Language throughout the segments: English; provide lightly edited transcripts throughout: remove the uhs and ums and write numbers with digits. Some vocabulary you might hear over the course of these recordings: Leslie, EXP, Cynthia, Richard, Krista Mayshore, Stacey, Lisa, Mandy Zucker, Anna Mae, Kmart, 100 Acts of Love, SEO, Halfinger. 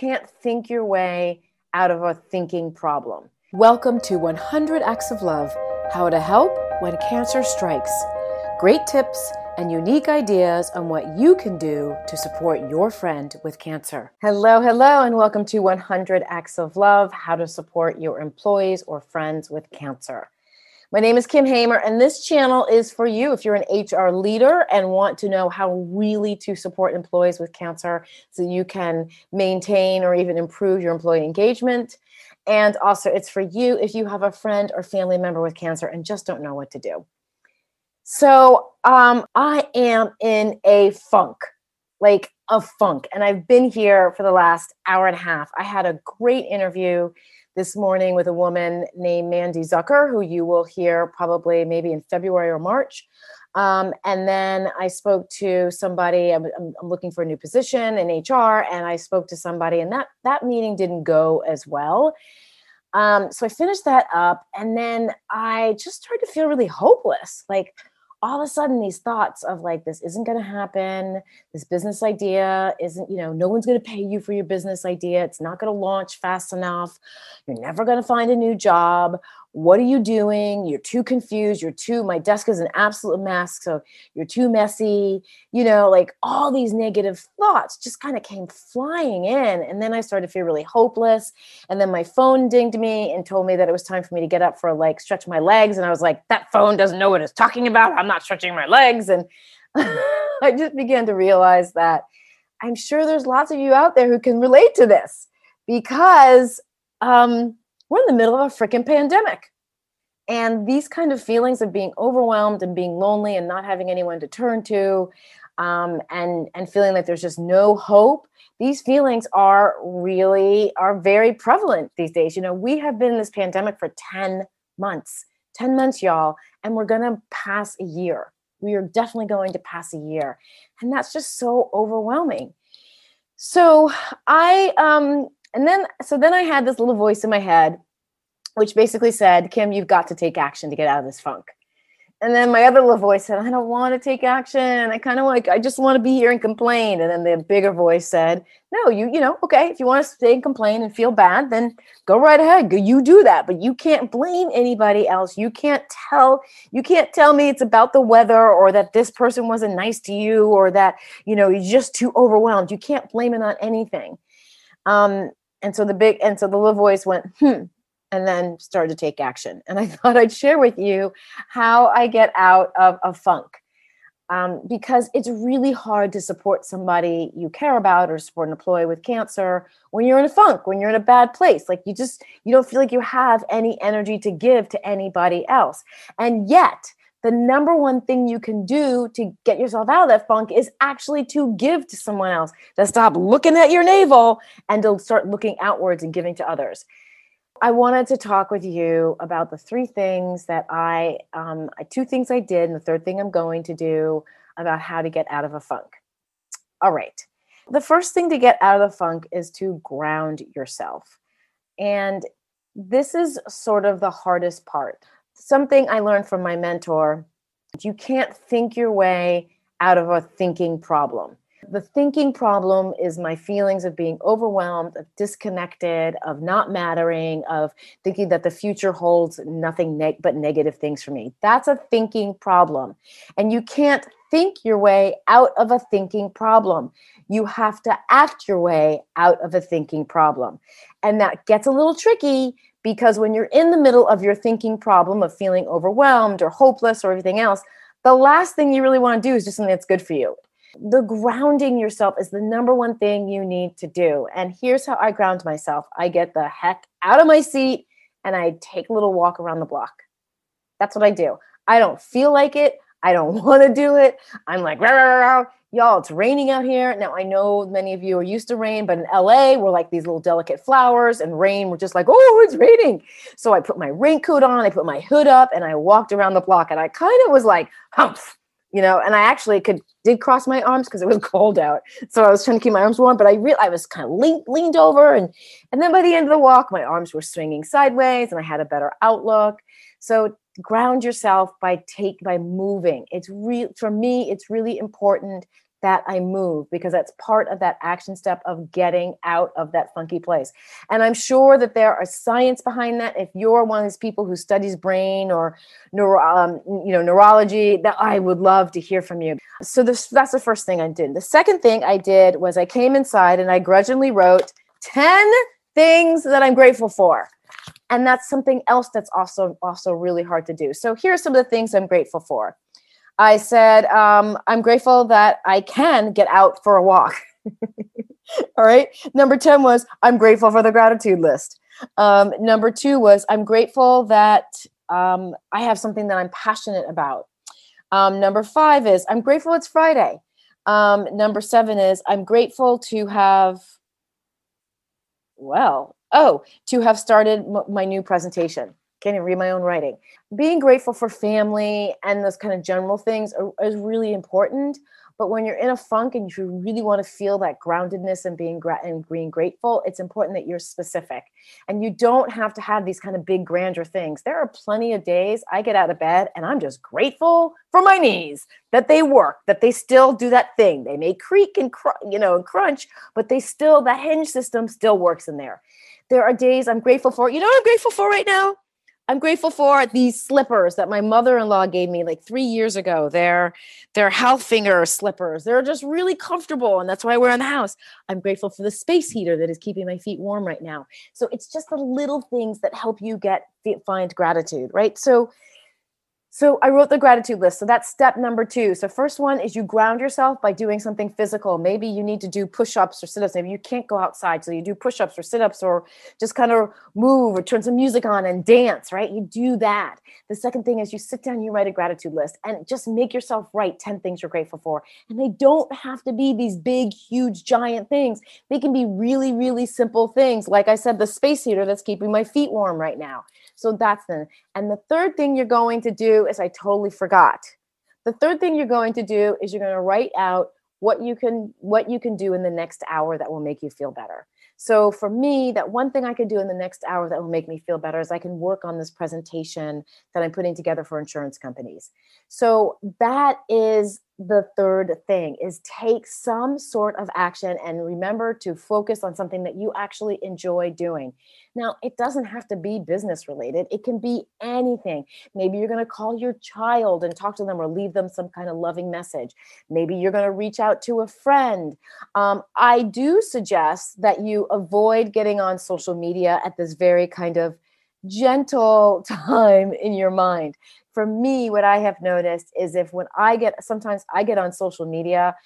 Can't think your way out of a thinking problem. Welcome to 100 Acts of Love, how to help when cancer strikes. Great tips and unique ideas on what you can do to support your friend with cancer. Hello, hello, and welcome to 100 Acts of Love, how to support your employees or friends with cancer. My name is Kim Hamer, and this channel is for you if you're an HR leader and want to know how really to support employees with cancer so you can maintain or even improve your employee engagement. And also, it's for you if you have a friend or family member with cancer and just don't know what to do. So I am in a funk, like a funk, and I've been here for the last hour and a half. I had a great interview this morning with a woman named Mandy Zucker, who you will hear probably maybe in February or March. And then I spoke to somebody, I'm looking for a new position in HR, and I spoke to somebody, and that meeting didn't go as well. So I finished that up, and then I just started to feel really hopeless. Like all of a sudden these thoughts of like, this isn't going to happen. This business idea isn't, no one's going to pay you for your business idea. It's not going to launch fast enough. You're never going to find a new job. What are you doing? You're too confused. My desk is an absolute mess. So you're too messy. Like all these negative thoughts just kind of came flying in. And then I started to feel really hopeless. And then my phone dinged me and told me that it was time for me to get up for stretch my legs. And I was like, that phone doesn't know what it's talking about. I'm not stretching my legs. And I just began to realize that I'm sure there's lots of you out there who can relate to this because, we're in the middle of a freaking pandemic. And these kind of feelings of being overwhelmed and being lonely and not having anyone to turn to and feeling like there's just no hope, these feelings are very prevalent these days. We have been in this pandemic for 10 months, y'all, and we're going to pass a year. We are definitely going to pass a year. And that's just so overwhelming. So then I had this little voice in my head, which basically said, Kim, you've got to take action to get out of this funk. And then my other little voice said, I don't want to take action. I just want to be here and complain. And then the bigger voice said, no, okay, if you want to stay and complain and feel bad, then go right ahead. You do that, but you can't blame anybody else. You can't tell me it's about the weather or that this person wasn't nice to you or that, you're just too overwhelmed. You can't blame it on anything. And so the little voice went, and then started to take action. And I thought I'd share with you how I get out of a funk, because it's really hard to support somebody you care about or support an employee with cancer when you're in a funk, when you're in a bad place. Like you don't feel like you have any energy to give to anybody else. And yet the number one thing you can do to get yourself out of that funk is actually to give to someone else, to stop looking at your navel and to start looking outwards and giving to others. I wanted to talk with you about the three things that two things I did and the third thing I'm going to do about how to get out of a funk. All right. The first thing to get out of the funk is to ground yourself. And this is sort of the hardest part. Something I learned from my mentor, you can't think your way out of a thinking problem. The thinking problem is my feelings of being overwhelmed, of disconnected, of not mattering, of thinking that the future holds nothing but negative things for me. That's a thinking problem. And you can't think your way out of a thinking problem. You have to act your way out of a thinking problem. And that gets a little tricky because when you're in the middle of your thinking problem of feeling overwhelmed or hopeless or everything else, the last thing you really want to do is do something that's good for you. The grounding yourself is the number one thing you need to do. And here's how I ground myself. I get the heck out of my seat and I take a little walk around the block. That's what I do. I don't feel like it. I don't want to do it. I'm like, rah, rah, rah. Y'all, it's raining out here. Now, I know many of you are used to rain, but in LA, we're like these little delicate flowers and rain. We're just like, oh, it's raining. So I put my raincoat on, I put my hood up, and I walked around the block. And I kind of was like, humph. And I actually did cross my arms because it was cold out. So I was trying to keep my arms warm, but I was kind of leaned over. And then by the end of the walk, my arms were swinging sideways and I had a better outlook. So ground yourself by moving. For me, it's really important that I move, because that's part of that action step of getting out of that funky place. And I'm sure that there are science behind that. If you're one of these people who studies brain or neurology, that I would love to hear from you. So that's the first thing I did. The second thing I did was I came inside and I grudgingly wrote 10 things that I'm grateful for. And that's something else that's also really hard to do. So here are some of the things I'm grateful for. I said, I'm grateful that I can get out for a walk. All right. Number 10 was, I'm grateful for the gratitude list. Number 2 was, I'm grateful that I have something that I'm passionate about. Number 5 is, I'm grateful it's Friday. Number 7 is, I'm grateful to have, to have started my new presentation. Can't even read my own writing. Being grateful for family and those kind of general things is really important. But when you're in a funk and you really want to feel that groundedness and being grateful, it's important that you're specific. And you don't have to have these kind of big grander things. There are plenty of days I get out of bed and I'm just grateful for my knees, that they work, that they still do that thing. They may creak and crunch, but the hinge system still works in there. There are days I'm grateful for, you know what I'm grateful for right now? I'm grateful for these slippers that my mother-in-law gave me like 3 years ago. They're Halfinger slippers. They're just really comfortable, and that's why we're in the house. I'm grateful for the space heater that is keeping my feet warm right now. So it's just the little things that help you find gratitude, right? So I wrote the gratitude list. So that's step number 2. So first one is you ground yourself by doing something physical. Maybe you need to do push-ups or sit-ups. Maybe you can't go outside, so you do push-ups or sit-ups or just kind of move or turn some music on and dance, right? You do that. The second thing is you sit down, you write a gratitude list, and just make yourself write 10 things you're grateful for. And they don't have to be these big, huge, giant things. They can be really, really simple things. Like I said, the space heater that's keeping my feet warm right now. So that's it. And the third thing you're going to do is The third thing you're going to do is you're going to write out what you can do in the next hour that will make you feel better. So for me, that one thing I can do in the next hour that will make me feel better is I can work on this presentation that I'm putting together for insurance companies. So that is the third thing, is take some sort of action and remember to focus on something that you actually enjoy doing. Now, it doesn't have to be business related. It can be anything. Maybe you're going to call your child and talk to them or leave them some kind of loving message. Maybe you're going to reach out to a friend. I do suggest that you avoid getting on social media at this very kind of gentle time in your mind. For me, what I have noticed is sometimes I get on social media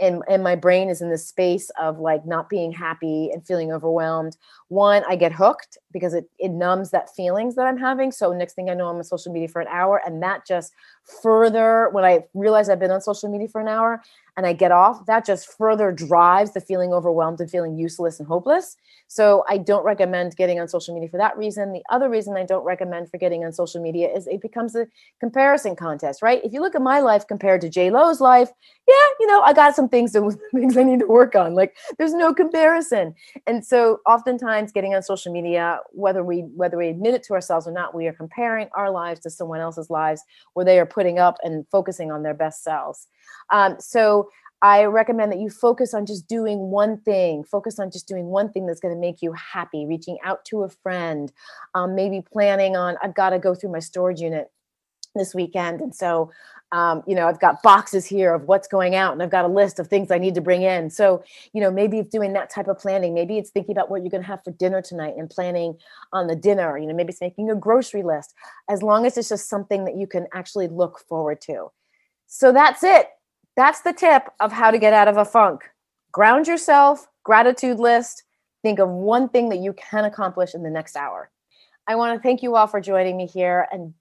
and my brain is in the space of like not being happy and feeling overwhelmed. One, I get hooked because it numbs that feelings that I'm having. So next thing I know, I'm on social media for an hour, and that just when I realize I've been on social media for an hour and I get off, that just further drives the feeling overwhelmed and feeling useless and hopeless. So I don't recommend getting on social media for that reason. The other reason I don't recommend for getting on social media is it becomes a comparison contest, right? If you look at my life compared to J-Lo's life, I got some things I need to work on. Like there's no comparison. And so oftentimes getting on social media, whether we admit it to ourselves or not, we are comparing our lives to someone else's lives where they are putting up and focusing on their best selves. So I recommend that you focus on just doing one thing. Focus on just doing one thing that's going to make you happy, reaching out to a friend, maybe planning on, I've got to go through my storage unit this weekend. And so, I've got boxes here of what's going out, and I've got a list of things I need to bring in. So, maybe it's doing that type of planning. Maybe it's thinking about what you're going to have for dinner tonight and planning on the dinner. Maybe it's making a grocery list, as long as it's just something that you can actually look forward to. So that's it. That's the tip of how to get out of a funk. Ground yourself, gratitude list, think of one thing that you can accomplish in the next hour. I want to thank you all for joining me here. And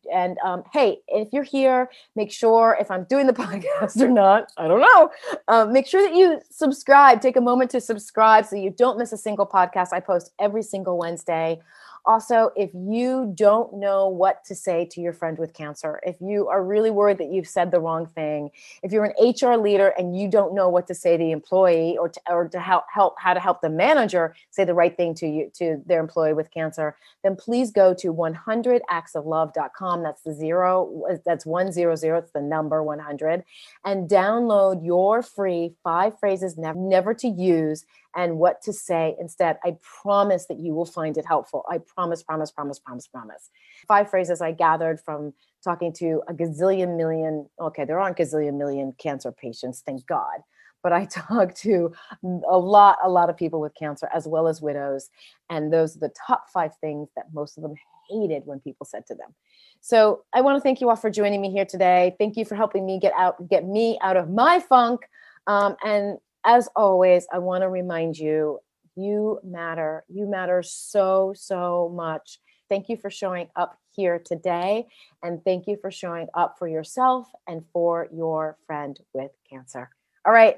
hey, if you're here, make sure, if I'm doing the podcast or not, I don't know. Make sure that you subscribe. Take a moment to subscribe so you don't miss a single podcast I post every single Wednesday. Also, if you don't know what to say to your friend with cancer, if you are really worried that you've said the wrong thing, if you're an HR leader and you don't know what to say to the employee or how to help the manager say the right thing to their employee with cancer, then please go to 100actsoflove.com. That's the zero. That's 100. It's the number 100, and download your free 5 phrases never to use and what to say instead. I promise that you will find it helpful. I promise. 5 phrases I gathered from talking to a gazillion million. Okay, there aren't gazillion million cancer patients, thank God. But I talked to a lot of people with cancer, as well as widows. And those are the top 5 things that most of them hated when people said to them. So I want to thank you all for joining me here today. Thank you for helping me get me out of my funk. And as always, I want to remind you, you matter. You matter so, so much. Thank you for showing up here today. And thank you for showing up for yourself and for your friend with cancer. All right.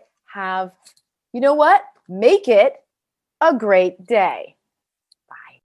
Make it a great day.